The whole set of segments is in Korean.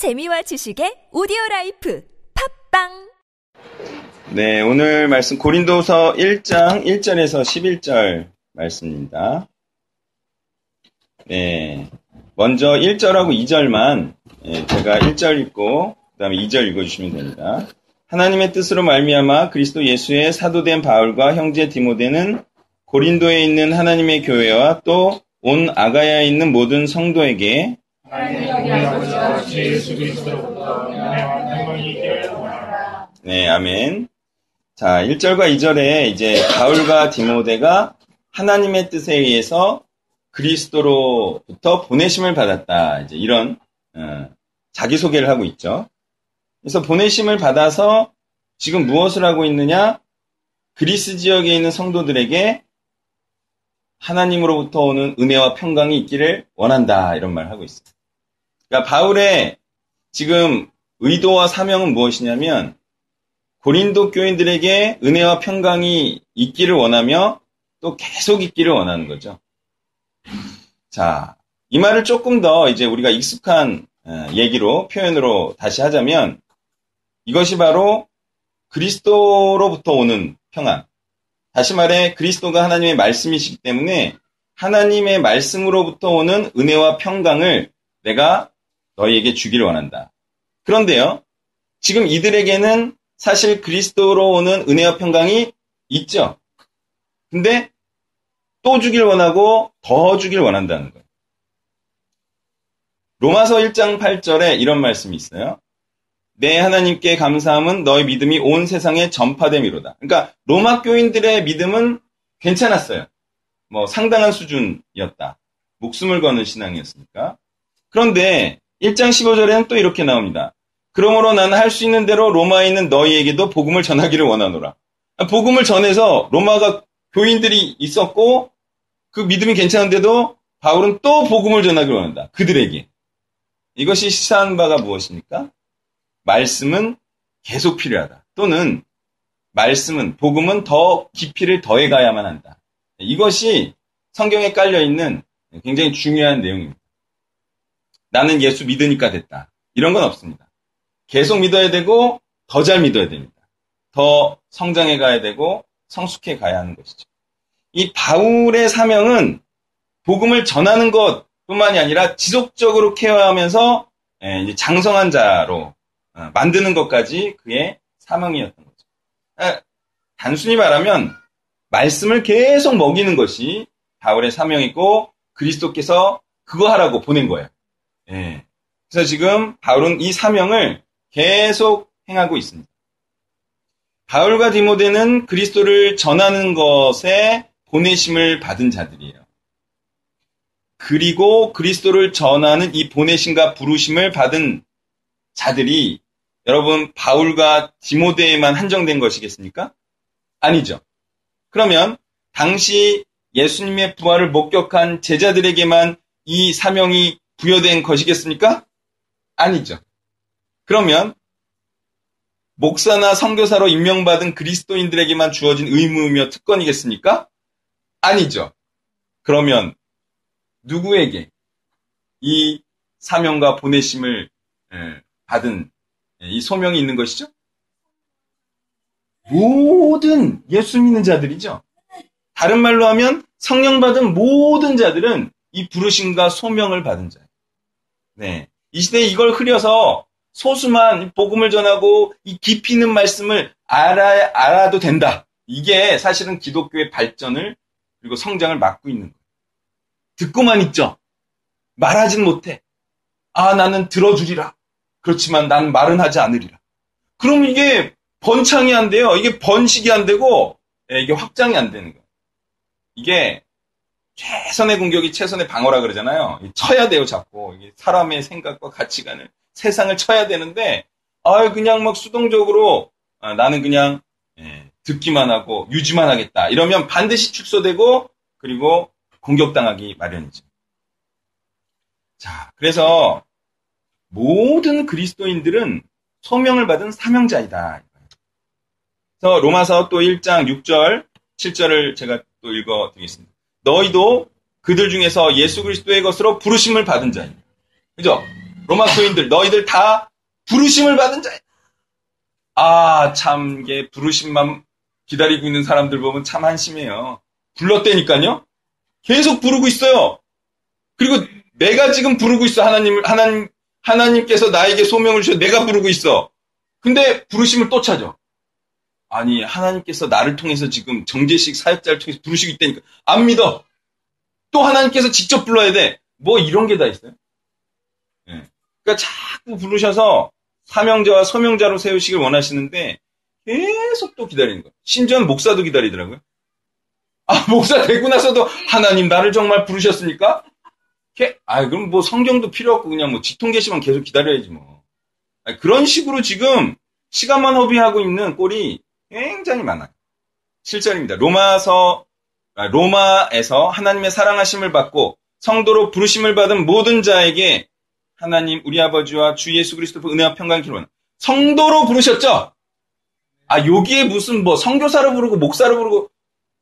재미와 지식의 오디오라이프 팝빵. 네, 오늘 말씀 고린도서 1장 1절에서 11절 말씀입니다. 네, 먼저 1절하고 2절만 제가 1절 읽고 그 다음에 2절 읽어주시면 됩니다. 하나님의 뜻으로 말미암아 그리스도 예수의 사도된 바울과 형제 디모데는 고린도에 있는 하나님의 교회와 또 온 아가야에 있는 모든 성도에게 네, 아멘. 자, 1절과 2절에 이제 바울과 디모데가 하나님의 뜻에 의해서 그리스도로부터 보내심을 받았다. 이제 이런 자기소개를 하고 있죠. 그래서 보내심을 받아서 지금 무엇을 하고 있느냐? 그리스 지역에 있는 성도들에게 하나님으로부터 오는 은혜와 평강이 있기를 원한다. 이런 말을 하고 있어요. 그러니까 바울의 지금 의도와 사명은 무엇이냐면 고린도 교인들에게 은혜와 평강이 있기를 원하며 또 계속 있기를 원하는 거죠. 자, 이 말을 조금 더 이제 우리가 익숙한 얘기로 표현으로 다시 하자면 이것이 바로 그리스도로부터 오는 평안. 다시 말해 그리스도가 하나님의 말씀이시기 때문에 하나님의 말씀으로부터 오는 은혜와 평강을 내가 너희에게 주기를 원한다. 그런데요, 지금 이들에게는 사실 그리스도로 오는 은혜와 평강이 있죠. 근데 또 주길 원하고 더 주길 원한다는 거예요. 로마서 1장 8절에 이런 말씀이 있어요. 내 하나님께 감사함은 너의 믿음이 온 세상에 전파됨이로다. 그러니까 로마 교인들의 믿음은 괜찮았어요. 뭐 상당한 수준이었다. 목숨을 거는 신앙이었으니까. 그런데 1장 15절에는 또 이렇게 나옵니다. 그러므로 나는 할 수 있는 대로 로마에 있는 너희에게도 복음을 전하기를 원하노라. 복음을 전해서 로마가 교인들이 있었고 그 믿음이 괜찮은데도 바울은 또 복음을 전하기를 원한다. 그들에게. 이것이 시사하는 바가 무엇입니까? 말씀은 계속 필요하다. 또는 말씀은, 복음은 더 깊이를 더해가야만 한다. 이것이 성경에 깔려있는 굉장히 중요한 내용입니다. 나는 예수 믿으니까 됐다. 이런 건 없습니다. 계속 믿어야 되고 더 잘 믿어야 됩니다. 더 성장해 가야 되고 성숙해 가야 하는 것이죠. 이 바울의 사명은 복음을 전하는 것뿐만이 아니라 지속적으로 케어하면서 이제 장성한 자로 만드는 것까지 그의 사명이었던 거죠. 단순히 말하면 말씀을 계속 먹이는 것이 바울의 사명이고 그리스도께서 그거 하라고 보낸 거예요. 예. 그래서 지금 바울은 이 사명을 계속 행하고 있습니다. 바울과 디모데는 그리스도를 전하는 것에 보내심을 받은 자들이에요. 그리고 그리스도를 전하는 이 보내심과 부르심을 받은 자들이 여러분 바울과 디모데에만 한정된 것이겠습니까? 아니죠. 그러면 당시 예수님의 부활을 목격한 제자들에게만 이 사명이 부여된 것이겠습니까? 아니죠. 그러면 목사나 선교사로 임명받은 그리스도인들에게만 주어진 의무이며 특권이겠습니까? 아니죠. 그러면 누구에게 이 사명과 보내심을 받은 이 소명이 있는 것이죠? 모든 예수 믿는 자들이죠. 다른 말로 하면 성령 받은 모든 자들은 이 부르심과 소명을 받은 자예요. 네, 이 시대에 이걸 흐려서 소수만 복음을 전하고 이 깊이 있는 말씀을 알아도 된다. 이게 사실은 기독교의 발전을 그리고 성장을 막고 있는 거예요. 듣고만 있죠. 말하진 못해. 아, 나는 들어주리라. 그렇지만 난 말은 하지 않으리라. 그럼 이게 번창이 안 돼요. 이게 번식이 안 되고 이게 확장이 안 되는 거예요. 이게 최선의 공격이 최선의 방어라 그러잖아요. 쳐야 돼요, 자꾸. 사람의 생각과 가치관을, 세상을 쳐야 되는데, 그냥 막 수동적으로, 나는 그냥, 듣기만 하고, 유지만 하겠다. 이러면 반드시 축소되고, 그리고 공격당하기 마련이죠. 자, 그래서, 모든 그리스도인들은 소명을 받은 사명자이다. 그래서 로마서 또 1장 6절, 7절을 제가 또 읽어드리겠습니다. 너희도 그들 중에서 예수 그리스도의 것으로 부르심을 받은 자입니다. 그죠? 로마 교인들 너희들 다 부르심을 받은 자야. 아, 참 이게 부르심만 기다리고 있는 사람들 보면 참 한심해요. 불렀다니까요. 계속 부르고 있어요. 그리고 내가 지금 부르고 있어. 하나님께서 나에게 소명을 주셔. 내가 부르고 있어. 근데 부르심을 또 찾아. 아니, 하나님께서 나를 통해서 지금 정재식 사역자를 통해서 부르시고 있다니까. 안 믿어. 또 하나님께서 직접 불러야 돼. 뭐 이런 게 다 있어요. 네. 그러니까 자꾸 부르셔서 사명자와 소명자로 세우시길 원하시는데 계속 또 기다리는 거예요. 심지어는 목사도 기다리더라고요. 아, 목사 되고 나서도 하나님 나를 정말 부르셨습니까? 아, 그럼 뭐 성경도 필요 없고 그냥 뭐 직통계시만 계속 기다려야지 뭐. 아니, 그런 식으로 지금 시간만 허비하고 있는 꼴이 굉장히 많아요. 7절입니다. 로마에서 하나님의 사랑하심을 받고 성도로 부르심을 받은 모든 자에게 하나님 우리 아버지와 주 예수 그리스도의 은혜와 평강을 기원. 성도로 부르셨죠? 아, 여기에 무슨 뭐 성교사로 부르고 목사로 부르고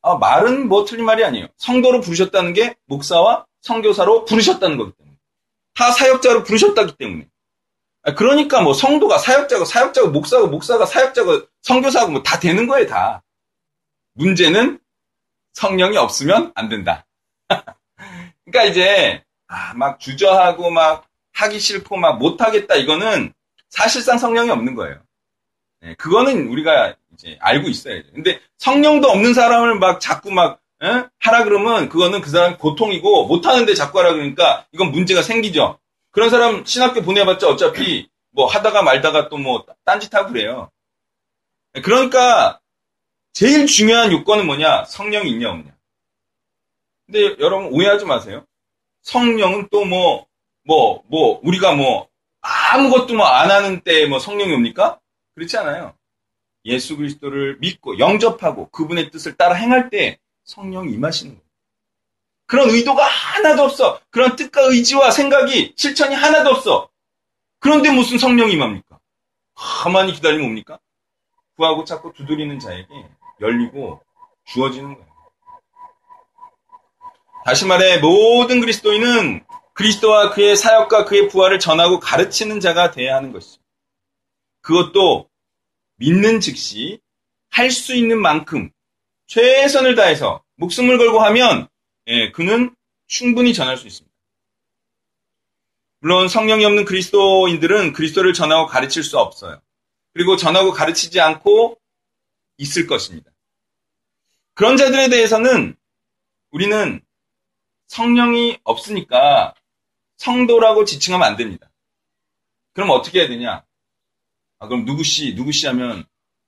아, 말은 뭐 틀린 말이 아니에요. 성도로 부르셨다는 게 목사와 성교사로 부르셨다는 거기 때문에. 다 사역자로 부르셨다기 때문에. 그러니까 뭐 성도가 사역자고, 사역자고 목사고, 목사가 사역자고, 성교사고 뭐 다 되는 거예요, 다. 문제는 성령이 없으면 안 된다. 그러니까 이제, 아, 막 주저하고 막 하기 싫고 막 못하겠다 이거는 사실상 성령이 없는 거예요. 네, 그거는 우리가 이제 알고 있어야죠. 근데 성령도 없는 사람을 막 자꾸 막 에? 하라 그러면 그거는 그 사람 고통이고 못하는데 자꾸 하라 그러니까 이건 문제가 생기죠. 그런 사람 신학교 보내봤자 어차피 뭐 하다가 말다가 또 뭐 딴짓하고 그래요. 그러니까 제일 중요한 요건은 뭐냐? 성령이 있냐 없냐. 근데 여러분 오해하지 마세요. 성령은 또 우리가 뭐 아무것도 뭐 안 하는 때 뭐 성령이 옵니까? 그렇지 않아요. 예수 그리스도를 믿고 영접하고 그분의 뜻을 따라 행할 때 성령이 임하시는 거예요. 그런 의도가 하나도 없어. 그런 뜻과 의지와 생각이 실천이 하나도 없어. 그런데 무슨 성령이 임합니까? 가만히 기다리면 옵니까? 구하고 찾고 두드리는 자에게 열리고 주어지는 거예요. 다시 말해 모든 그리스도인은 그리스도와 그의 사역과 그의 부활을 전하고 가르치는 자가 되어야 하는 것이죠. 그것도 믿는 즉시 할 수 있는 만큼 최선을 다해서 목숨을 걸고 하면 예, 그는 충분히 전할 수 있습니다. 물론 성령이 없는 그리스도인들은 그리스도를 전하고 가르칠 수 없어요. 그리고 전하고 가르치지 않고 있을 것입니다. 그런 자들에 대해서는 우리는 성령이 없으니까 성도라고 지칭하면 안 됩니다. 그럼 어떻게 해야 되냐? 아, 그럼 누구씨 하면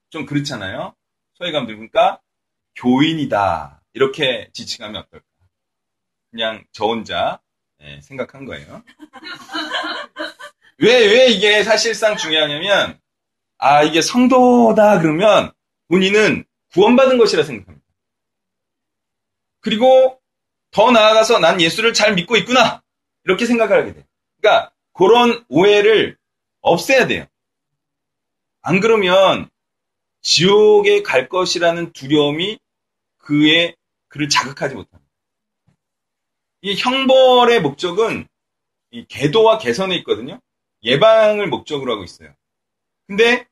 좀 그렇잖아요. 소외감 들으니까 교인이다. 이렇게 지칭하면 어떨까? 그냥 저 혼자 생각한 거예요. 왜 이게 사실상 중요하냐면 아 이게 성도다 그러면 본인은 구원받은 것이라 생각합니다. 그리고 더 나아가서 난 예수를 잘 믿고 있구나 이렇게 생각을 하게 돼요. 그러니까 그런 오해를 없애야 돼요. 안 그러면 지옥에 갈 것이라는 두려움이 그를 자극하지 못합니다. 이 형벌의 목적은 이 계도와 개선에 있거든요. 예방을 목적으로 하고 있어요. 근데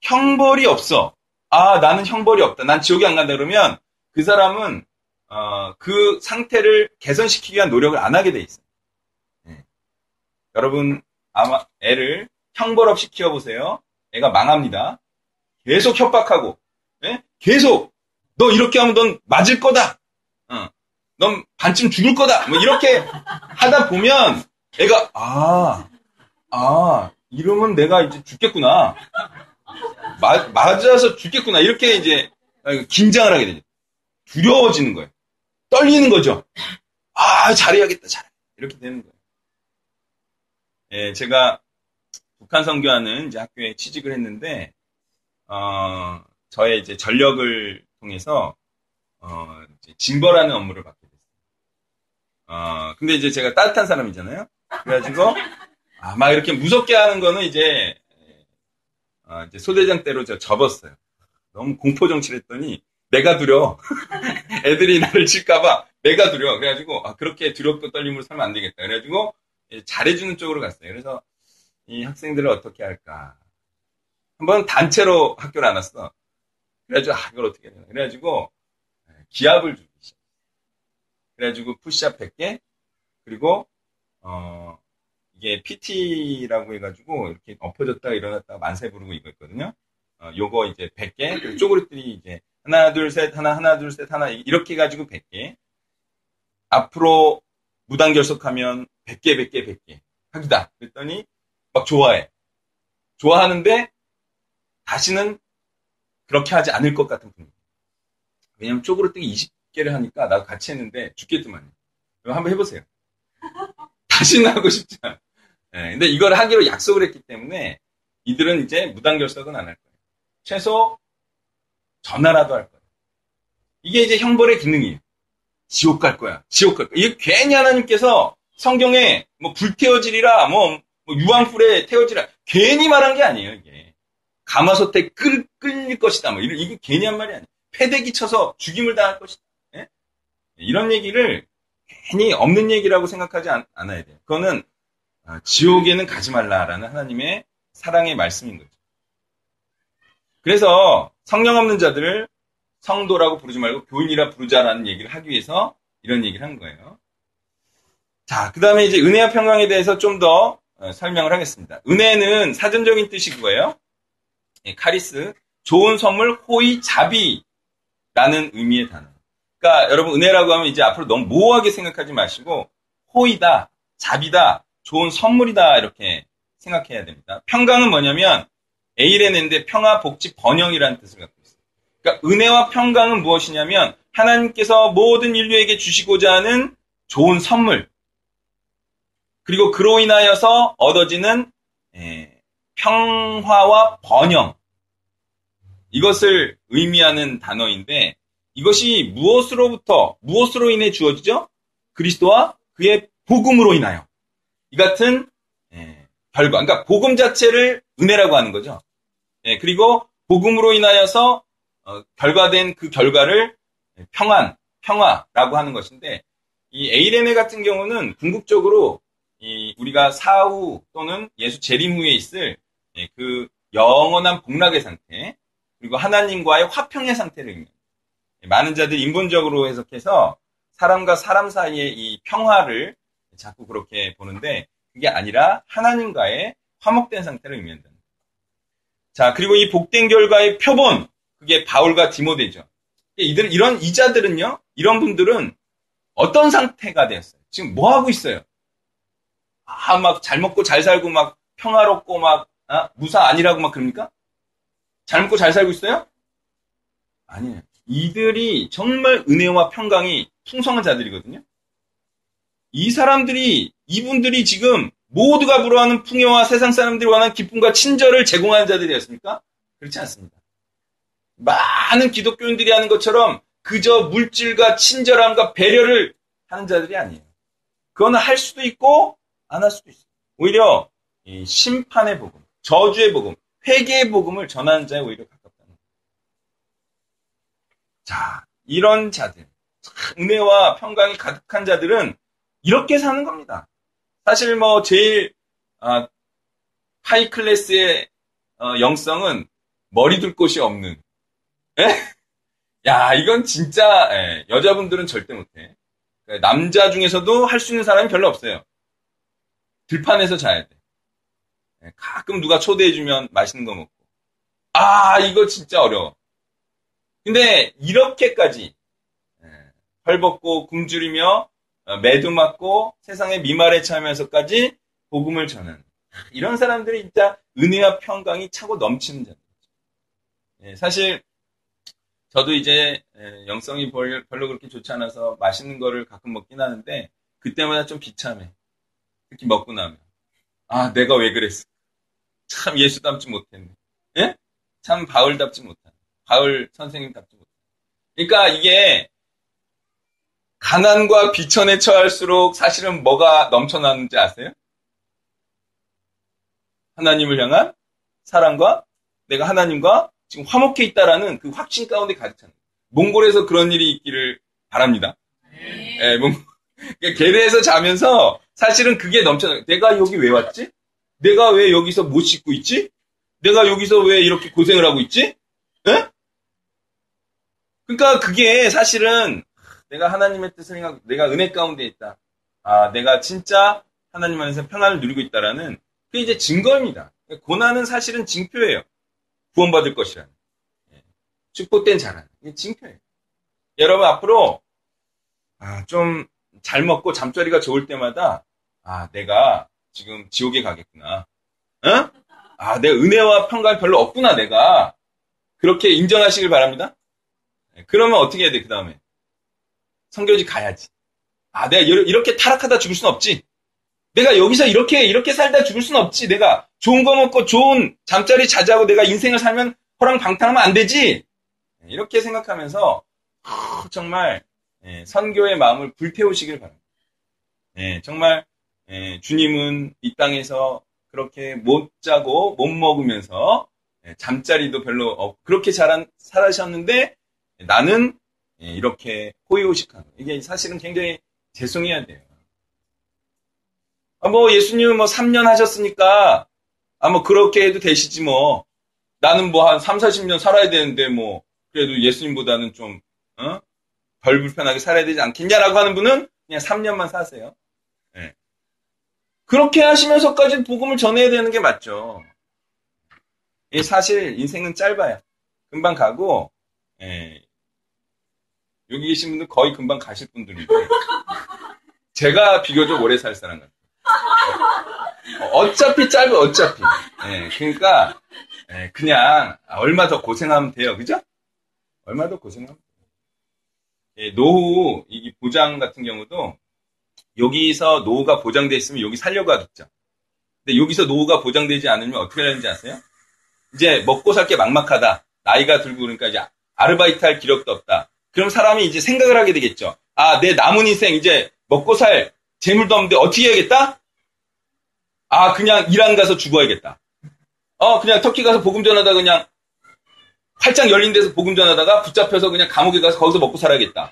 형벌이 없어. 아, 나는 형벌이 없다. 난 지옥에 안 간다. 그러면 그 사람은 그 상태를 개선시키기 위한 노력을 안 하게 돼 있어요. 네. 여러분 아마 애를 형벌 없이 키워보세요. 애가 망합니다. 계속 협박하고 네? 계속 너 이렇게 하면 넌 맞을 거다. 넌 반쯤 죽을 거다. 뭐 이렇게 하다 보면 애가 이러면 내가 이제 죽겠구나. 맞아서 죽겠구나. 이렇게 이제 긴장을 하게 되죠. 두려워지는 거예요. 떨리는 거죠. 아, 잘해야겠다. 이렇게 되는 거예요. 예, 제가 북한 선교하는 이제 학교에 취직을 했는데 저의 이제 전력을 통해서 이제 징벌하는 업무를 받게 됐어요. 근데 이제 제가 따뜻한 사람이잖아요. 그래가지고 막 이렇게 무섭게 하는 거는 이제 소대장대로 저 접었어요. 너무 공포 정치를 했더니 내가 두려워. 애들이 나를 칠까봐 내가 두려워. 그래가지고 그렇게 두렵고 떨림으로 살면 안 되겠다. 그래가지고 잘해주는 쪽으로 갔어요. 그래서 이 학생들을 어떻게 할까. 한번 단체로 학교를 안 왔어. 그래가지고 이걸 어떻게 해야 되나. 그래가지고 기합을 주기 시작. 그래가지고 푸시업 100개 그리고 이게 PT라고 해가지고 이렇게 엎어졌다가 일어났다가 만세 부르고 이거 있거든요. 요거 이제 100개 그리고 쪼그리들이 이제 하나 둘 셋 하나 하나 둘 셋 하나 이렇게 해가지고 100개 앞으로 무단 결석하면 100개 100개 100개 하기다 그랬더니 막 좋아해. 좋아하는데 다시는 그렇게 하지 않을 것 같은 분위기. 왜냐면 쪼그리뜨기 20개를 하니까 나도 같이 했는데 죽겠더만요. 한번 해보세요. 다시는 하고 싶지 않아. 네, 근데 이걸 하기로 약속을 했기 때문에 이들은 이제 무단 결석은 안 할 거예요. 최소 전화라도 할 거예요. 이게 이제 형벌의 기능이에요. 지옥 갈 거야. 지옥 갈 거야. 이게 괜히 하나님께서 성경에 불 태워지리라, 유황불에 태워지라. 괜히 말한 게 아니에요, 이게. 가마솥에 끌릴 것이다. 이게 괜히 한 말이 아니에요. 패대기 쳐서 죽임을 당할 것이다. 네? 이런 얘기를 괜히 없는 얘기라고 생각하지 않아야 돼요. 그거는 지옥에는 가지 말라라는 하나님의 사랑의 말씀인 거죠. 그래서 성령 없는 자들을 성도라고 부르지 말고 교인이라 부르자라는 얘기를 하기 위해서 이런 얘기를 한 거예요. 자, 그 다음에 이제 은혜와 평강에 대해서 좀 더 설명을 하겠습니다. 은혜는 사전적인 뜻이 그거예요. 예, 카리스, 좋은 선물, 호의, 자비라는 의미의 단어. 그러니까 여러분 은혜라고 하면 이제 앞으로 너무 모호하게 생각하지 마시고 호의다, 자비다, 좋은 선물이다 이렇게 생각해야 됩니다. 평강은 뭐냐면 에이레네인데 평화, 복지, 번영이라는 뜻을 갖고 있어요. 그러니까 은혜와 평강은 무엇이냐면 하나님께서 모든 인류에게 주시고자 하는 좋은 선물 그리고 그로 인하여서 얻어지는 평화와 번영 이것을 의미하는 단어인데 이것이 무엇으로부터 무엇으로 인해 주어지죠? 그리스도와 그의 복음으로 인하여 이 같은 결과 그러니까 복음 자체를 은혜라고 하는 거죠. 예, 그리고 복음으로 인하여서 결과된 그 결과를 평화라고 하는 것인데 이 에이레네 같은 경우는 궁극적으로 우리가 사후 또는 예수 재림 후에 있을 그 영원한 복락의 상태 그리고 하나님과의 화평의 상태를 의미합니다. 많은 자들이 인본적으로 해석해서 사람과 사람 사이의 이 평화를 자꾸 그렇게 보는데 그게 아니라 하나님과의 화목된 상태를 의미한다. 자, 그리고 이 복된 결과의 표본 그게 바울과 디모데죠. 이들 이런 이자들은요, 이런 분들은 어떤 상태가 되었어요? 지금 뭐 하고 있어요? 막 잘 먹고 잘 살고 막 평화롭고 막 무사 아니라고 막 그럽니까? 잘 먹고 잘 살고 있어요? 아니에요. 이들이 정말 은혜와 평강이 풍성한 자들이거든요. 이 사람들이 이분들이 지금 모두가 부러워하는 풍요와 세상 사람들이 원하는 기쁨과 친절을 제공하는 자들이었습니까? 그렇지 않습니다. 많은 기독교인들이 하는 것처럼 그저 물질과 친절함과 배려를 하는 자들이 아니에요. 그거는 할 수도 있고 안 할 수도 있어요. 오히려 이 심판의 복음, 저주의 복음, 회개의 복음을 전하는 자에 오히려 가깝다는 거예요. 자, 이런 자들, 은혜와 평강이 가득한 자들은 이렇게 사는 겁니다. 사실 제일 하이 클래스의 영성은 머리 둘 곳이 없는. 에? 야, 이건 진짜 여자분들은 절대 못해. 남자 중에서도 할 수 있는 사람이 별로 없어요. 들판에서 자야 돼. 가끔 누가 초대해주면 맛있는 거 먹고. 이거 진짜 어려워. 근데 이렇게까지 헐벗고 굶주리며 매도 맞고 세상의 미말에 참여해서까지 복음을 전하는 이런 사람들이 진짜 은혜와 평강이 차고 넘치는 자들. 사실 저도 이제 영성이 별로 그렇게 좋지 않아서 맛있는 거를 가끔 먹긴 하는데 그때마다 좀 비참해. 특히 먹고 나면. 내가 왜 그랬어. 참 예수답지 못했네. 예? 참 바울답지 못하네. 바울 선생님답지 못하네. 그러니까 이게 가난과 비천에 처할수록 사실은 뭐가 넘쳐나는지 아세요? 하나님을 향한 사랑과 내가 하나님과 지금 화목해 있다라는 그 확신 가운데 가득 찬. 몽골에서 그런 일이 있기를 바랍니다. 네. 예, 계대에서 자면서 사실은 그게 넘쳐나요. 내가 여기 왜 왔지? 내가 왜 여기서 못 씻고 있지? 내가 여기서 왜 이렇게 고생을 하고 있지? 에? 그러니까 그게 사실은 내가 하나님의 뜻을 생각, 내가 은혜 가운데 있다. 아, 내가 진짜 하나님 안에서 평안을 누리고 있다라는 그게 이제 증거입니다. 고난은 사실은 징표예요. 구원받을 것이라는. 축복된 자라는. 이게 징표예요. 여러분 앞으로 좀 잘 먹고 잠자리가 좋을 때마다 내가 지금 지옥에 가겠구나. 어? 내가 은혜와 평강이 별로 없구나 내가. 그렇게 인정하시길 바랍니다. 그러면 어떻게 해야 돼? 그 다음에 선교지 가야지. 내가 이렇게 타락하다 죽을 순 없지. 내가 여기서 이렇게 살다 죽을 순 없지. 내가 좋은 거 먹고 좋은 잠자리 자자고 내가 인생을 살면 허랑방탕하면 안 되지. 이렇게 생각하면서 정말 선교의 마음을 불태우시길 바랍니다. 정말 주님은 이 땅에서 그렇게 못 자고 못 먹으면서 잠자리도 별로 그렇게 잘 살아셨는데 나는 이렇게 호의호식하는 이게 사실은 굉장히 죄송해야 돼요. 예수님 3년 하셨으니까 그렇게 해도 되시지 뭐. 나는 한 3, 40년 살아야 되는데 그래도 예수님보다는 좀 덜 불편하게 살아야 되지 않겠냐라고 하는 분은 그냥 3년만 사세요. 네. 그렇게 하시면서까지 복음을 전해야 되는 게 맞죠. 사실 인생은 짧아요. 금방 가고 여기 계신 분들 거의 금방 가실 분들인데 제가 비교적 오래 살 사람 같아요. 어차피 짧아 어차피. 그러니까 그냥 얼마 더 고생하면 돼요. 그죠? 얼마 더 고생하면 돼요. 노후 이 보장 같은 경우도 여기서 노후가 보장되어 있으면 여기 살려고 하겠죠. 근데 여기서 노후가 보장되지 않으면 어떻게 되는지 아세요? 이제 먹고 살 게 막막하다. 나이가 들고 그러니까 이제 아르바이트 할 기력도 없다. 그럼 사람이 이제 생각을 하게 되겠죠. 내 남은 인생 이제 먹고 살 재물도 없는데 어떻게 해야겠다? 그냥 이란 가서 죽어야겠다. 그냥 터키 가서 복음 전하다 그냥 활짝 열린 데서 복음 전하다가 붙잡혀서 그냥 감옥에 가서 거기서 먹고 살아야겠다.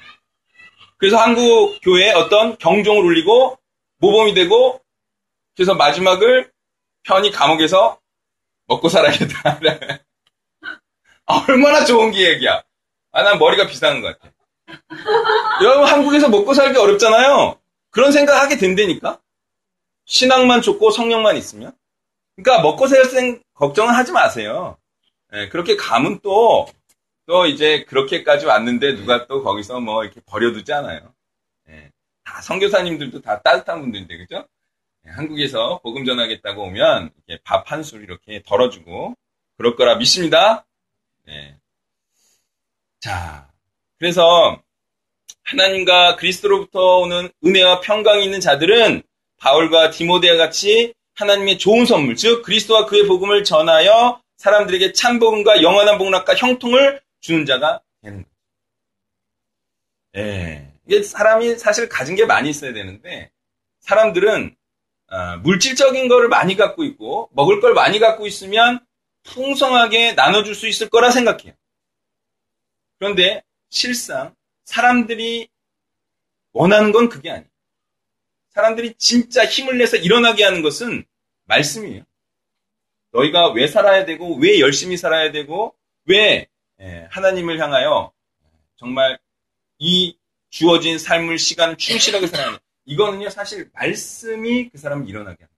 그래서 한국 교회에 어떤 경종을 울리고 모범이 되고 그래서 마지막을 편히 감옥에서 먹고 살아야겠다. 얼마나 좋은 기획이야. 난 머리가 비싼 것 같아. 여러분 한국에서 먹고 살기 어렵잖아요. 그런 생각하게 된다니까. 신앙만 좋고 성령만 있으면. 그러니까 먹고 살 걱정은 하지 마세요. 그렇게 가면 또 이제 그렇게까지 왔는데 누가 또 거기서 이렇게 버려두지 않아요. 다 선교사님들도 다 따뜻한 분들인데 그죠? 한국에서 복음 전하겠다고 오면 밥 한 술 이렇게 덜어주고 그럴 거라 믿습니다. 자, 그래서 하나님과 그리스도로부터 오는 은혜와 평강이 있는 자들은 바울과 디모데와 같이 하나님의 좋은 선물, 즉 그리스도와 그의 복음을 전하여 사람들에게 참 복음과 영원한 복락과 형통을 주는 자가 되는 거죠. 이게 사람이 사실 가진 게 많이 있어야 되는데 사람들은 물질적인 거를 많이 갖고 있고 먹을 걸 많이 갖고 있으면 풍성하게 나눠줄 수 있을 거라 생각해요. 그런데 실상 사람들이 원하는 건 그게 아니에요. 사람들이 진짜 힘을 내서 일어나게 하는 것은 말씀이에요. 너희가 왜 살아야 되고 왜 열심히 살아야 되고 왜 하나님을 향하여 정말 이 주어진 삶을 시간을 충실하게 살아야 돼. 이거는요 사실 말씀이 그 사람을 일어나게 합니다.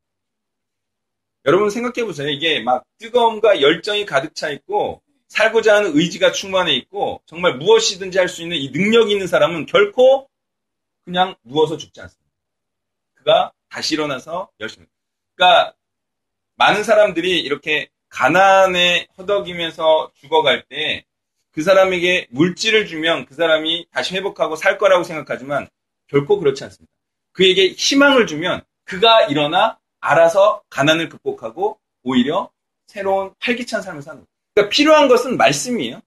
여러분 생각해 보세요. 이게 막 뜨거움과 열정이 가득 차 있고 살고자 하는 의지가 충만해 있고 정말 무엇이든지 할 수 있는 이 능력이 있는 사람은 결코 그냥 누워서 죽지 않습니다. 그가 다시 일어나서 열심히. 그러니까 많은 사람들이 이렇게 가난에 허덕이면서 죽어갈 때 그 사람에게 물질을 주면 그 사람이 다시 회복하고 살 거라고 생각하지만 결코 그렇지 않습니다. 그에게 희망을 주면 그가 일어나 알아서 가난을 극복하고 오히려 새로운 활기찬 삶을 사는 거예요. 그러니까 필요한 것은 말씀이에요.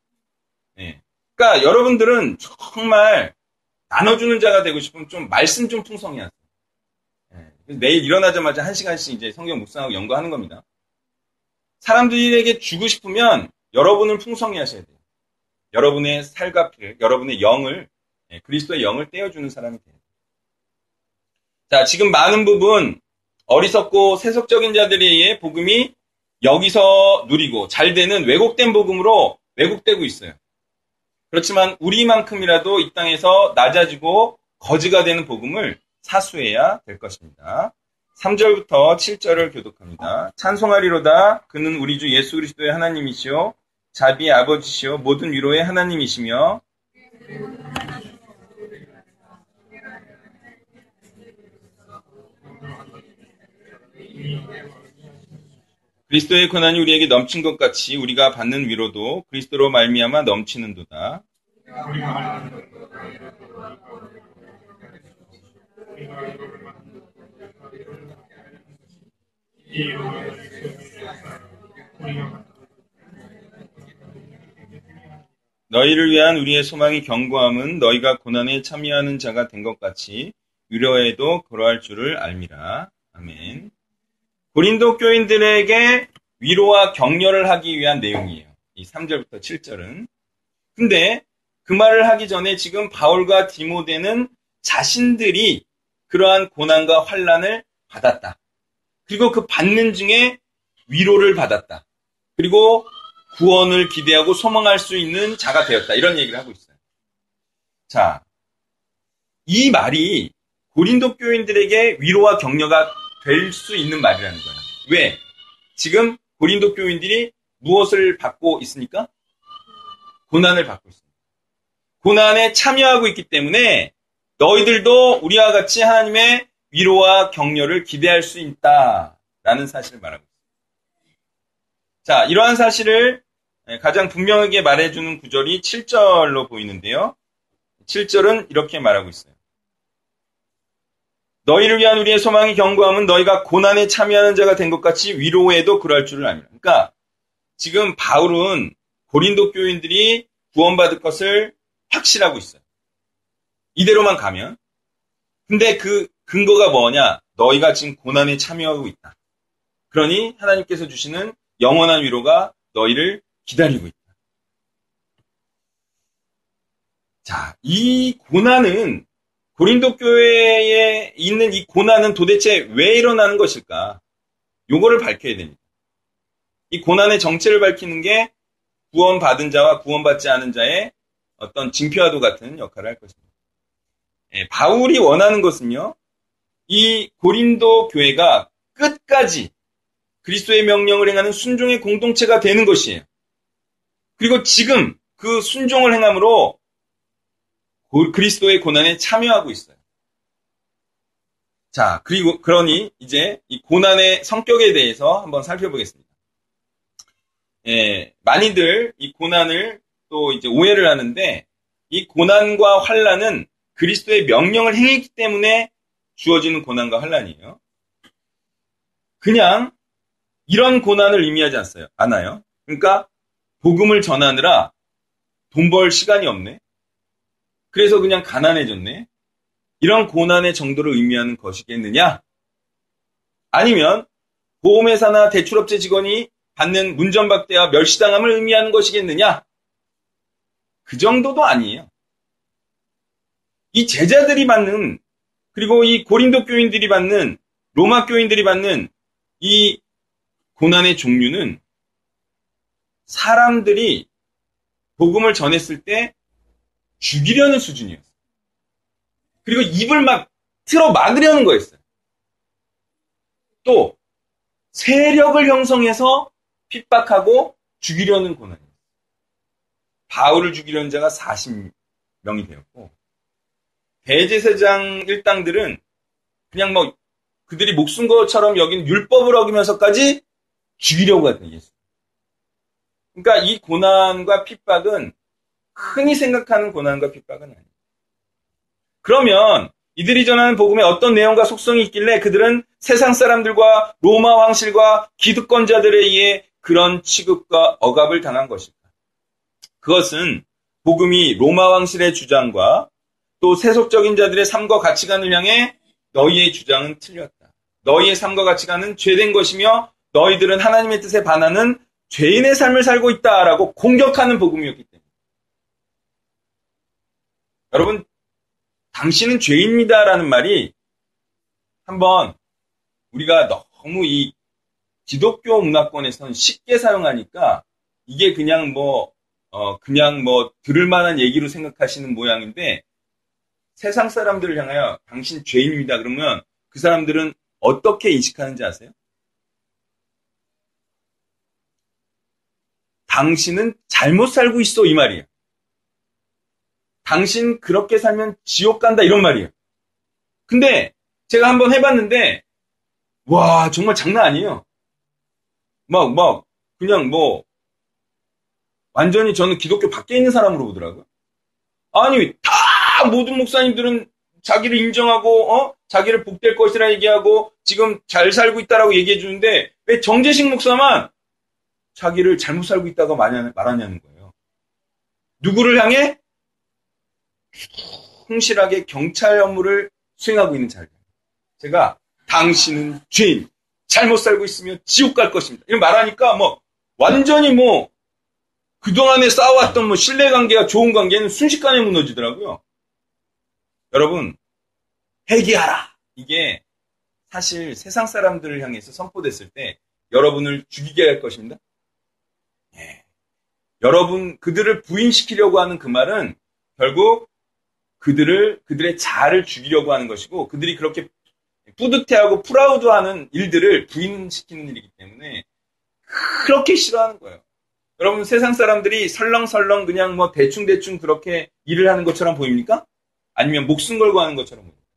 그러니까 여러분들은 정말 나눠주는 자가 되고 싶으면 좀 말씀 좀 풍성해야 돼요. 매일 일어나자마자 1시간씩 이제 성경 묵상하고 연구하는 겁니다. 사람들에게 주고 싶으면 여러분을 풍성히 하셔야 돼요. 여러분의 살과 피를, 여러분의 영을, 그리스도의 영을 떼어주는 사람이 돼요. 자, 지금 많은 부분 어리석고 세속적인 자들에 의해 복음이 여기서 누리고 잘 되는 왜곡된 복음으로 왜곡되고 있어요. 그렇지만 우리만큼이라도 이 땅에서 낮아지고 거지가 되는 복음을 사수해야 될 것입니다. 3절부터 7절을 교독합니다. 찬송하리로다. 그는 우리 주 예수 그리스도의 하나님이시오. 자비의 아버지시오. 모든 위로의 하나님이시며 그리스도의 고난이 우리에게 넘친 것 같이 우리가 받는 위로도 그리스도로 말미암아 넘치는도다. 너희를 위한 우리의 소망이 견고함은 너희가 고난에 참여하는 자가 된 것 같이 위로에도 그러할 줄을 알미라. 아멘. 고린도 교인들에게 위로와 격려를 하기 위한 내용이에요. 이 3절부터 7절은. 근데 그 말을 하기 전에 지금 바울과 디모데는 자신들이 그러한 고난과 환난을 받았다. 그리고 그 받는 중에 위로를 받았다. 그리고 구원을 기대하고 소망할 수 있는 자가 되었다. 이런 얘기를 하고 있어요. 자, 이 말이 고린도 교인들에게 위로와 격려가 될 수 있는 말이라는 거예요. 왜? 지금 고린도 교인들이 무엇을 받고 있습니까? 고난을 받고 있습니다. 고난에 참여하고 있기 때문에 너희들도 우리와 같이 하나님의 위로와 격려를 기대할 수 있다라는 사실을 말하고 있습니다. 자, 이러한 사실을 가장 분명하게 말해주는 구절이 7절로 보이는데요. 7절은 이렇게 말하고 있어요. 너희를 위한 우리의 소망이 견고함은 너희가 고난에 참여하는 자가 된 것 같이 위로에도 그럴 줄을 압니다. 그러니까 지금 바울은 고린도 교인들이 구원받을 것을 확실하고 있어요. 이대로만 가면. 근데 그 근거가 뭐냐? 너희가 지금 고난에 참여하고 있다. 그러니 하나님께서 주시는 영원한 위로가 너희를 기다리고 있다. 자, 이 고난은 고린도 교회에 있는 이 고난은 도대체 왜 일어나는 것일까? 요거를 밝혀야 됩니다. 이 고난의 정체를 밝히는 게 구원받은 자와 구원받지 않은 자의 어떤 징표와도 같은 역할을 할 것입니다. 예, 바울이 원하는 것은요, 이 고린도 교회가 끝까지 그리스도의 명령을 행하는 순종의 공동체가 되는 것이에요. 그리고 지금 그 순종을 행함으로 그리스도의 고난에 참여하고 있어요. 자, 그리고, 그러니, 이제, 이 고난의 성격에 대해서 한번 살펴보겠습니다. 예, 많이들 이 고난을 또 이제 오해를 하는데, 이 고난과 환난은 그리스도의 명령을 행했기 때문에 주어지는 고난과 환난이에요. 그냥, 이런 고난을 의미하지 않아요. 그러니까, 복음을 전하느라 돈 벌 시간이 없네. 그래서 그냥 가난해졌네. 이런 고난의 정도를 의미하는 것이겠느냐? 아니면 보험회사나 대출업체 직원이 받는 문전박대와 멸시당함을 의미하는 것이겠느냐? 그 정도도 아니에요. 이 제자들이 받는, 그리고 이 고린도 교인들이 받는, 로마 교인들이 받는 이 고난의 종류는 사람들이 복음을 전했을 때 죽이려는 수준이었어요. 그리고 입을 막 틀어 막으려는 거였어요. 또 세력을 형성해서 핍박하고 죽이려는 고난이에요. 바울을 죽이려는 자가 40명이 되었고 대제사장 일당들은 그냥 뭐 그들이 목숨 것처럼 여긴 율법을 어기면서까지 죽이려고 했던 예수. 그러니까 이 고난과 핍박은 흔히 생각하는 고난과 핍박은 아니에요. 그러면 이들이 전하는 복음에 어떤 내용과 속성이 있길래 그들은 세상 사람들과 로마 황실과 기득권자들에 의해 그런 취급과 억압을 당한 것일까? 그것은 복음이 로마 황실의 주장과 또 세속적인 자들의 삶과 가치관을 향해 너희의 주장은 틀렸다. 너희의 삶과 가치관은 죄된 것이며 너희들은 하나님의 뜻에 반하는 죄인의 삶을 살고 있다라고 공격하는 복음이었기 때문에 여러분, 당신은 죄인입니다라는 말이 한번 우리가 너무 이 기독교 문화권에서는 쉽게 사용하니까 이게 그냥 그냥 들을 만한 얘기로 생각하시는 모양인데, 세상 사람들을 향하여 당신 죄인입니다. 그러면 그 사람들은 어떻게 인식하는지 아세요? 당신은 잘못 살고 있어, 이 말이에요. 당신 그렇게 살면 지옥 간다, 이런 말이에요. 근데 제가 한번 해봤는데, 와, 정말 장난 아니에요. 완전히 저는 기독교 밖에 있는 사람으로 보더라고요. 아니, 다 모든 목사님들은 자기를 인정하고, 자기를 복될 것이라 얘기하고, 지금 잘 살고 있다라고 얘기해 주는데, 왜 정재식 목사만 자기를 잘못 살고 있다고 말하냐는 거예요. 누구를 향해? 충실하게 경찰 업무를 수행하고 있는 자를. 제가, 당신은 죄인, 잘못 살고 있으면 지옥 갈 것입니다. 이런 말하니까, 완전히 그동안에 쌓아왔던 신뢰관계와 좋은 관계는 순식간에 무너지더라고요. 여러분, 회개하라. 이게 사실 세상 사람들을 향해서 선포됐을 때 여러분을 죽이게 할 것입니다. 예. 여러분, 그들을 부인시키려고 하는 그 말은 결국 그들의 자아를 죽이려고 하는 것이고, 그들이 그렇게 뿌듯해하고 프라우드하는 일들을 부인시키는 일이기 때문에 그렇게 싫어하는 거예요. 여러분, 세상 사람들이 설렁설렁 그냥 대충대충 그렇게 일을 하는 것처럼 보입니까? 아니면 목숨 걸고 하는 것처럼 보입니까?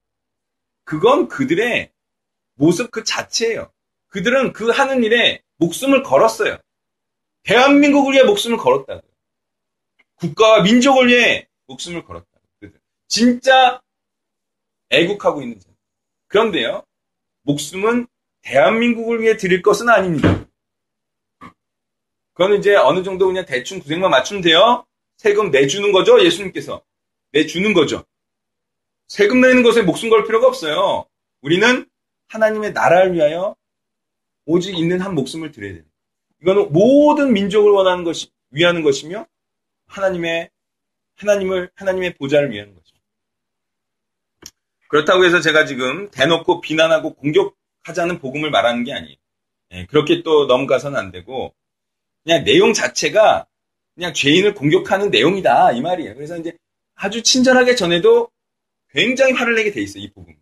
그건 그들의 모습 그 자체예요. 그들은 그 하는 일에 목숨을 걸었어요. 대한민국을 위해 목숨을 걸었다고요. 국가와 민족을 위해 목숨을 걸었다고요. 그들. 진짜 애국하고 있는 자. 그런데요, 목숨은 대한민국을 위해 드릴 것은 아닙니다. 그건 이제 어느 정도 그냥 대충 구색만 맞추면 돼요. 세금 내주는 거죠. 예수님께서 내주는 거죠. 세금 내는 것에 목숨 걸 필요가 없어요. 우리는 하나님의 나라를 위하여 오직 있는 한 목숨을 드려야 됩니다. 이거는 모든 민족을 원하는 것이 위하는 것이며 하나님의 보좌를 위하는 것이죠. 그렇다고 해서 제가 지금 대놓고 비난하고 공격하자는 복음을 말하는 게 아니에요. 네, 그렇게 또 넘어가서는 안 되고, 그냥 내용 자체가 그냥 죄인을 공격하는 내용이다, 이 말이에요. 그래서 이제 아주 친절하게 전해도 굉장히 화를 내게 돼 있어요, 이 복음.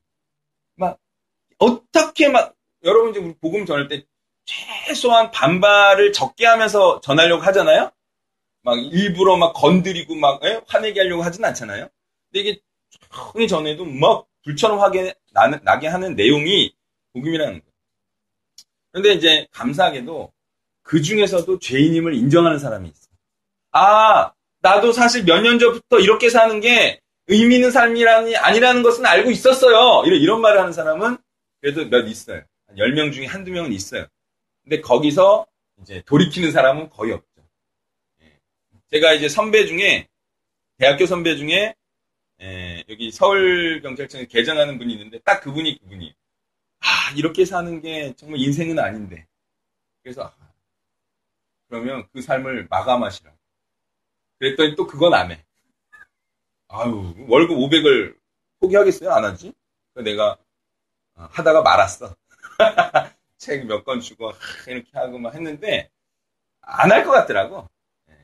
여러분, 이제 우리 복음 전할 때 최소한 반발을 적게 하면서 전하려고 하잖아요? 일부러 건드리고 화내게 하려고 하진 않잖아요? 근데 이게 조용히 전해도 불처럼 화게 나게 하는 내용이 복음이라는 거예요. 그런데 이제 감사하게도 그 중에서도 죄인임을 인정하는 사람이 있어요. 아, 나도 사실 몇 년 전부터 이렇게 사는 게 의미 있는 삶이 아니라는 것은 알고 있었어요. 이런 말을 하는 사람은 그래도 몇 있어요. 10명 중에 한두 명은 있어요. 근데 거기서 이제 돌이키는 사람은 거의 없죠. 제가 이제 대학교 선배 중에, 여기 서울경찰청에 개장하는 분이 있는데, 딱 그분이에요. 아, 이렇게 사는 게 정말 인생은 아닌데. 그래서, 그러면 그 삶을 마감하시라. 그랬더니 또 그건 안 해. 아유, 월급 500을 포기하겠어요? 안 하지? 그래서 내가 하다가 말았어. 책 몇 권 주고 이렇게 하고 했는데 안 할 것 같더라고.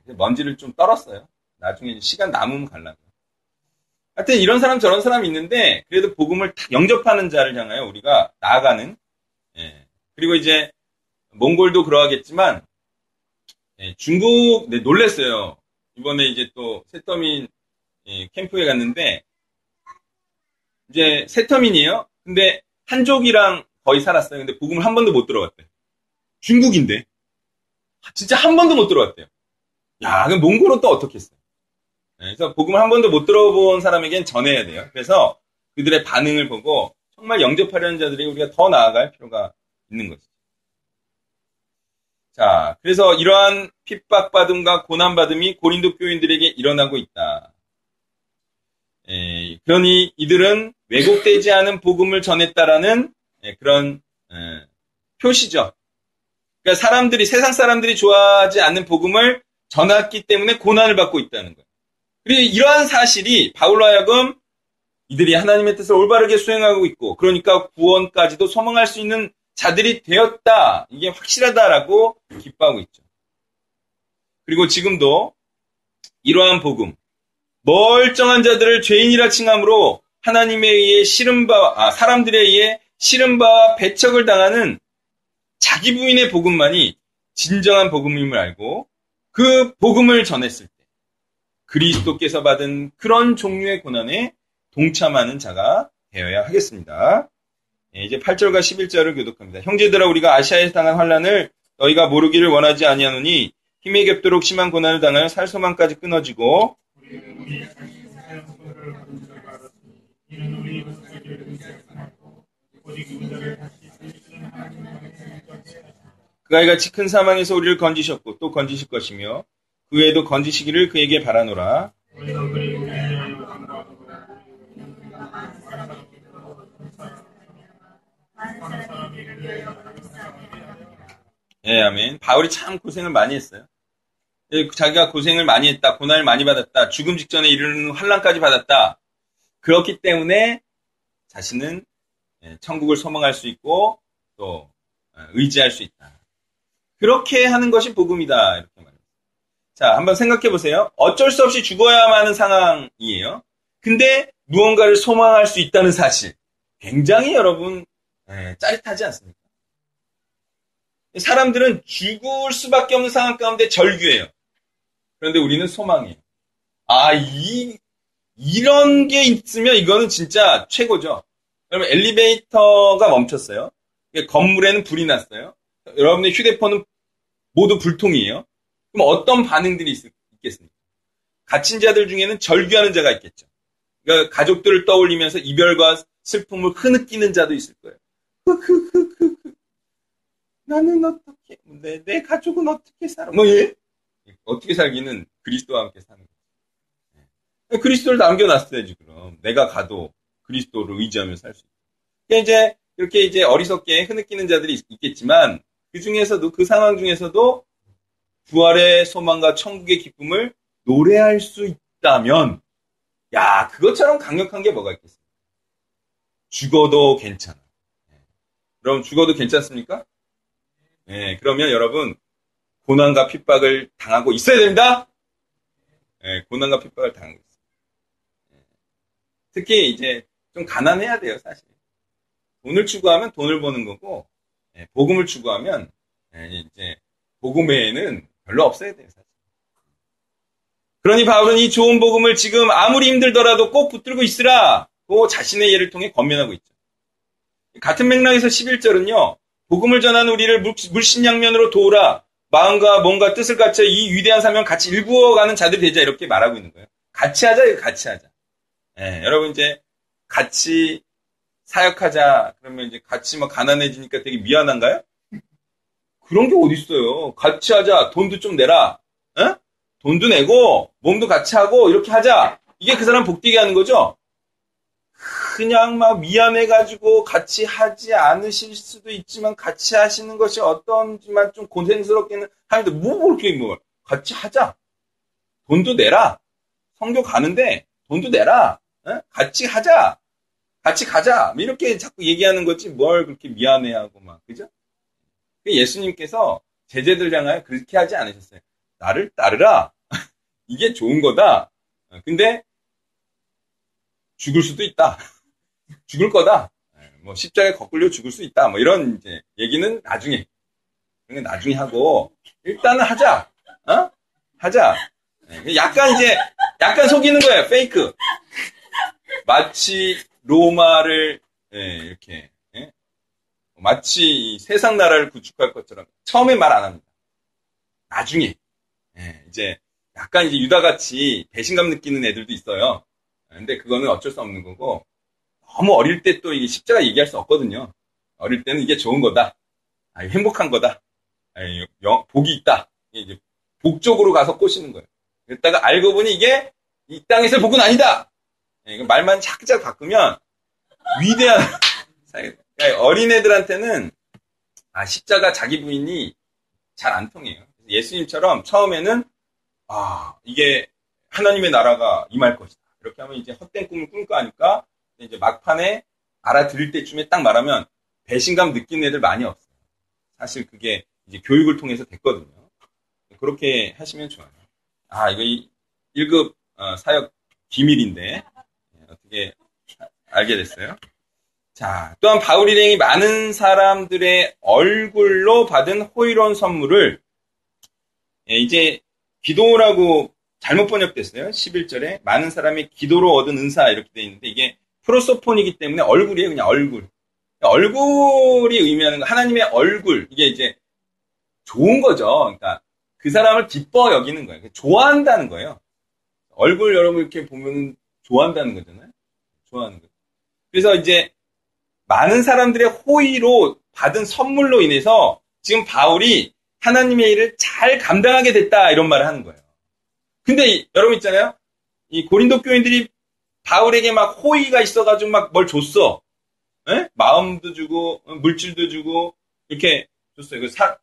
먼지를 좀 떨었어요. 나중에 시간 남으면 가려고. 하여튼 이런 사람 저런 사람이 있는데, 그래도 복음을 딱 영접하는 자를 향하여 우리가 나아가는. 그리고 이제 몽골도 그러하겠지만, 중국, 놀랬어요. 이번에 이제 또 세터민 캠프에 갔는데, 이제 세터민이에요. 근데 한족이랑 거의 살았어요. 근데 복음을 한 번도 못 들어갔대요. 중국인데. 진짜 한 번도 못 들어갔대요. 야, 그럼 몽골은 또 어떻겠어요? 그래서 복음을 한 번도 못 들어본 사람에겐 전해야 돼요. 그래서 그들의 반응을 보고 정말 영접하려는 자들이 우리가 더 나아갈 필요가 있는 거죠. 자, 그래서 이러한 핍박받음과 고난받음이 고린도 교인들에게 일어나고 있다. 그러니 이들은 왜곡되지 않은 복음을 전했다라는 그런 표시죠. 그러니까 세상 사람들이 좋아하지 않는 복음을 전했기 때문에 고난을 받고 있다는 거예요. 그리고 이러한 사실이 바울로 하여금 이들이 하나님의 뜻을 올바르게 수행하고 있고 그러니까 구원까지도 소망할 수 있는 자들이 되었다. 이게 확실하다라고 기뻐하고 있죠. 그리고 지금도 이러한 복음, 멀쩡한 자들을 죄인이라 칭함으로 하나님에 의해 사람들에 의해 시름바와 배척을 당하는 자기 부인의 복음만이 진정한 복음임을 알고 그 복음을 전했을 때 그리스도께서 받은 그런 종류의 고난에 동참하는 자가 되어야 하겠습니다. 이제 8절과 11절을 교독합니다. 형제들아 우리가 아시아에서 당한 환란을 너희가 모르기를 원하지 아니하노니 힘에 겹도록 심한 고난을 당하여 살 소망까지 끊어지고 그가 이같이 큰 사망에서 우리를 건지셨고 또 건지실 것이며 그 외에도 건지시기를 그에게 바라노라. 예, 아멘. 바울이 참 고생을 많이 했어요. 자기가 고생을 많이 했다, 고난을 많이 받았다, 죽음 직전에 이르는 환난까지 받았다. 그렇기 때문에 자신은 천국을 소망할 수 있고 또 의지할 수 있다. 그렇게 하는 것이 복음이다. 이렇게 말합니다. 자, 한번 생각해 보세요. 어쩔 수 없이 죽어야만 하는 상황이에요. 근데 무언가를 소망할 수 있다는 사실. 굉장히 여러분 짜릿하지 않습니까? 사람들은 죽을 수밖에 없는 상황 가운데 절규해요. 그런데 우리는 소망이에요. 이런 게 있으면 이거는 진짜 최고죠. 여러분 엘리베이터가 멈췄어요. 건물에는 불이 났어요. 여러분의 휴대폰은 모두 불통이에요. 그럼 어떤 반응들이 있겠습니까? 갇힌 자들 중에는 절규하는 자가 있겠죠. 그러니까 가족들을 떠올리면서 이별과 슬픔을 흐느끼는 자도 있을 거예요. 나는 어떻게, 내 가족은 어떻게 살아? 어떻게 살기는 그리스도와 함께 사는 거예요. 그리스도를 남겨놨어야지, 그럼. 내가 가도 그리스도를 의지하며 살 수 있어요. 그러니까 이제, 이렇게 이제 어리석게 흐느끼는 자들이 있겠지만, 그 상황 중에서도 부활의 소망과 천국의 기쁨을 노래할 수 있다면, 그것처럼 강력한 게 뭐가 있겠어요? 죽어도 괜찮아. 그럼 죽어도 괜찮습니까? 그러면 여러분, 고난과 핍박을 당하고 있어야 된다? 고난과 핍박을 당하고 있어요. 특히 이제 좀 가난해야 돼요, 사실. 돈을 추구하면 돈을 버는 거고, 복음을 추구하면, 이제, 복음 외에는 별로 없어야 돼요, 사실. 그러니 바울은 이 좋은 복음을 지금 아무리 힘들더라도 꼭 붙들고 있으라고 자신의 예를 통해 권면하고 있죠. 같은 맥락에서 11절은요, 복음을 전하는 우리를 물신양면으로 도우라. 마음과 몸과 뜻을 갖춰 이 위대한 사명 같이 일구어가는 자들이 되자. 이렇게 말하고 있는 거예요. 같이 하자. 여러분 이제 같이 사역하자. 그러면 이제 같이 가난해지니까 되게 미안한가요? 그런 게 어딨어요. 같이 하자. 돈도 좀 내라. 돈도 내고 몸도 같이 하고 이렇게 하자. 이게 그 사람 복되게 하는 거죠. 그냥 미안해가지고 같이 하지 않으실 수도 있지만 같이 하시는 것이 어떤지만 좀 고생스럽게는 하는데 같이 하자. 돈도 내라. 성교 가는데 돈도 내라. 같이 하자. 같이 가자. 이렇게 자꾸 얘기하는 거지 뭘 그렇게 미안해하고 그죠? 예수님께서 제자들 향하여 그렇게 하지 않으셨어요. 나를 따르라. 이게 좋은 거다. 근데 죽을 수도 있다. 죽을 거다. 십자가에 거꾸려 죽을 수 있다. 이런 이제 얘기는 나중에 하고 일단은 하자. 하자. 약간 속이는 거예요. 페이크. 마치 로마를 이렇게 마치 세상 나라를 구축할 것처럼 처음에 말 안 합니다. 나중에 이제 약간 이제 유다같이 배신감 느끼는 애들도 있어요. 근데 그거는 어쩔 수 없는 거고 너무 어릴 때 또 이게 십자가 얘기할 수 없거든요. 어릴 때는 이게 좋은 거다. 행복한 거다. 복이 있다. 이제 복 쪽으로 가서 꼬시는 거예요. 그랬다가 알고 보니 이게 이 땅에서의 복은 아니다. 말만 착착 바꾸면 위대한 그러니까 어린애들한테는 십자가 자기 부인이 잘 안 통해요. 예수님처럼 처음에는 이게 하나님의 나라가 임할 것이다. 이렇게 하면 이제 헛된 꿈을 꿀까 하니까 이제 막판에 알아들을 때쯤에 딱 말하면 배신감 느끼는 애들 많이 없어요. 사실 그게 이제 교육을 통해서 됐거든요. 그렇게 하시면 좋아요. 아, 이거 1급 사역 기밀인데 어떻게 알게 됐어요? 자, 또한 바울 일행이 많은 사람들의 얼굴로 받은 호의로운 선물을 이제 기도라고 잘못 번역됐어요. 11절에 많은 사람이 기도로 얻은 은사 이렇게 돼 있는데 이게 프로소폰이기 때문에 얼굴이에요. 그냥 얼굴. 얼굴이 의미하는 거. 하나님의 얼굴. 이게 이제 좋은 거죠. 그러니까 그 사람을 기뻐 여기는 거예요. 좋아한다는 거예요. 얼굴 여러분 이렇게 보면 좋아한다는 거잖아요. 좋아하는 거. 그래서 이제 많은 사람들의 호의로 받은 선물로 인해서 지금 바울이 하나님의 일을 잘 감당하게 됐다 이런 말을 하는 거예요. 근데 여러분 있잖아요. 이 고린도 교인들이 바울에게 막 호의가 있어가지고 막 뭘 줬어. 에? 마음도 주고 물질도 주고 이렇게 줬어요.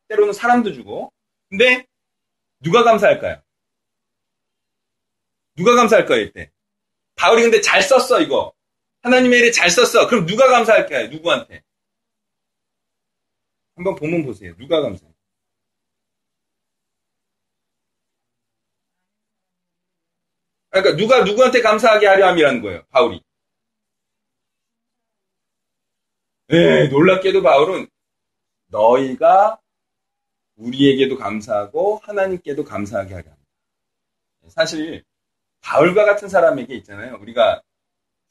때로는 사람도 주고. 근데 누가 감사할까요? 누가 감사할까요 이때? 바울이 근데 잘 썼어 이거. 하나님의 일에 잘 썼어. 그럼 누가 감사할까요? 누구한테? 한번 보면 보세요. 누가 감사해요? 그러니까 누가 누구한테 감사하게 하려 함이라는 거예요. 바울이. 네, 놀랍게도 바울은 너희가 우리에게도 감사하고 하나님께도 감사하게 하려 합니다. 사실 바울과 같은 사람에게 있잖아요. 우리가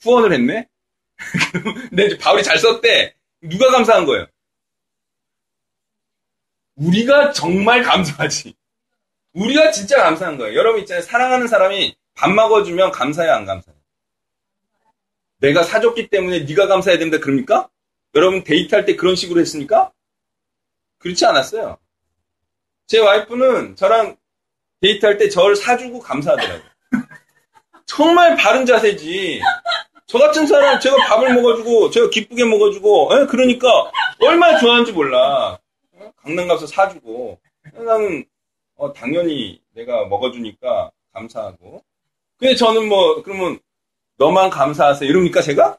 후원을 했네? 근데 이제 바울이 잘 썼대. 누가 감사한 거예요? 우리가 정말 감사하지. 우리가 진짜 감사한 거예요. 여러분 있잖아요. 사랑하는 사람이 밥 먹어주면 감사해요? 안 감사해요? 내가 사줬기 때문에 네가 감사해야 된다. 그럽니까? 여러분 데이트할 때 그런 식으로 했습니까? 그렇지 않았어요. 제 와이프는 저랑 데이트할 때 저를 사주고 감사하더라고요. 정말 바른 자세지. 저 같은 사람 제가 밥을 먹어주고 제가 기쁘게 먹어주고 에? 그러니까 얼마나 좋아하는지 몰라. 강남 가서 사주고 나는 당연히 내가 먹어주니까 감사하고. 근데 저는 그러면 너만 감사하세요 이럽니까 제가?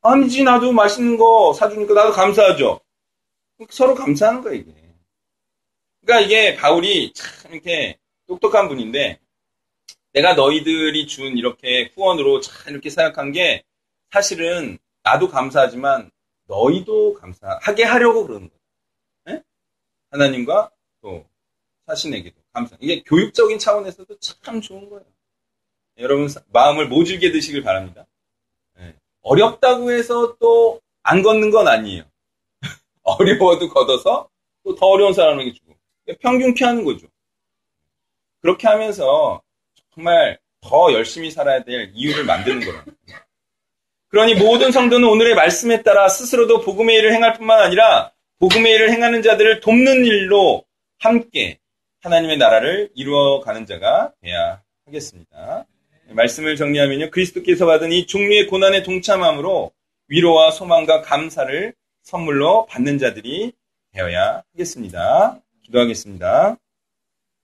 아니지 나도 맛있는 거 사주니까 나도 감사하죠. 서로 감사하는 거야 이게. 그러니까 이게 바울이 참 이렇게 똑똑한 분인데 내가 너희들이 준 이렇게 후원으로 참 이렇게 생각한 게 사실은 나도 감사하지만 너희도 감사하게 하려고 그러는 거예요. 에? 하나님과 또 자신에게도 감사. 이게 교육적인 차원에서도 참 좋은 거예요. 여러분 마음을 모질게 드시길 바랍니다. 에. 어렵다고 해서 또 안 걷는 건 아니에요. 어려워도 걷어서 또 더 어려운 사람에게 주고 평균케 하는 거죠. 그렇게 하면서 정말 더 열심히 살아야 될 이유를 만드는 거라. 그러니 모든 성도는 오늘의 말씀에 따라 스스로도 복음의 일을 행할 뿐만 아니라 복음의 일을 행하는 자들을 돕는 일로 함께 하나님의 나라를 이루어가는 자가 돼야 하겠습니다. 말씀을 정리하면요. 그리스도께서 받은 이 종류의 고난에 동참함으로 위로와 소망과 감사를 선물로 받는 자들이 되어야 하겠습니다. 기도하겠습니다.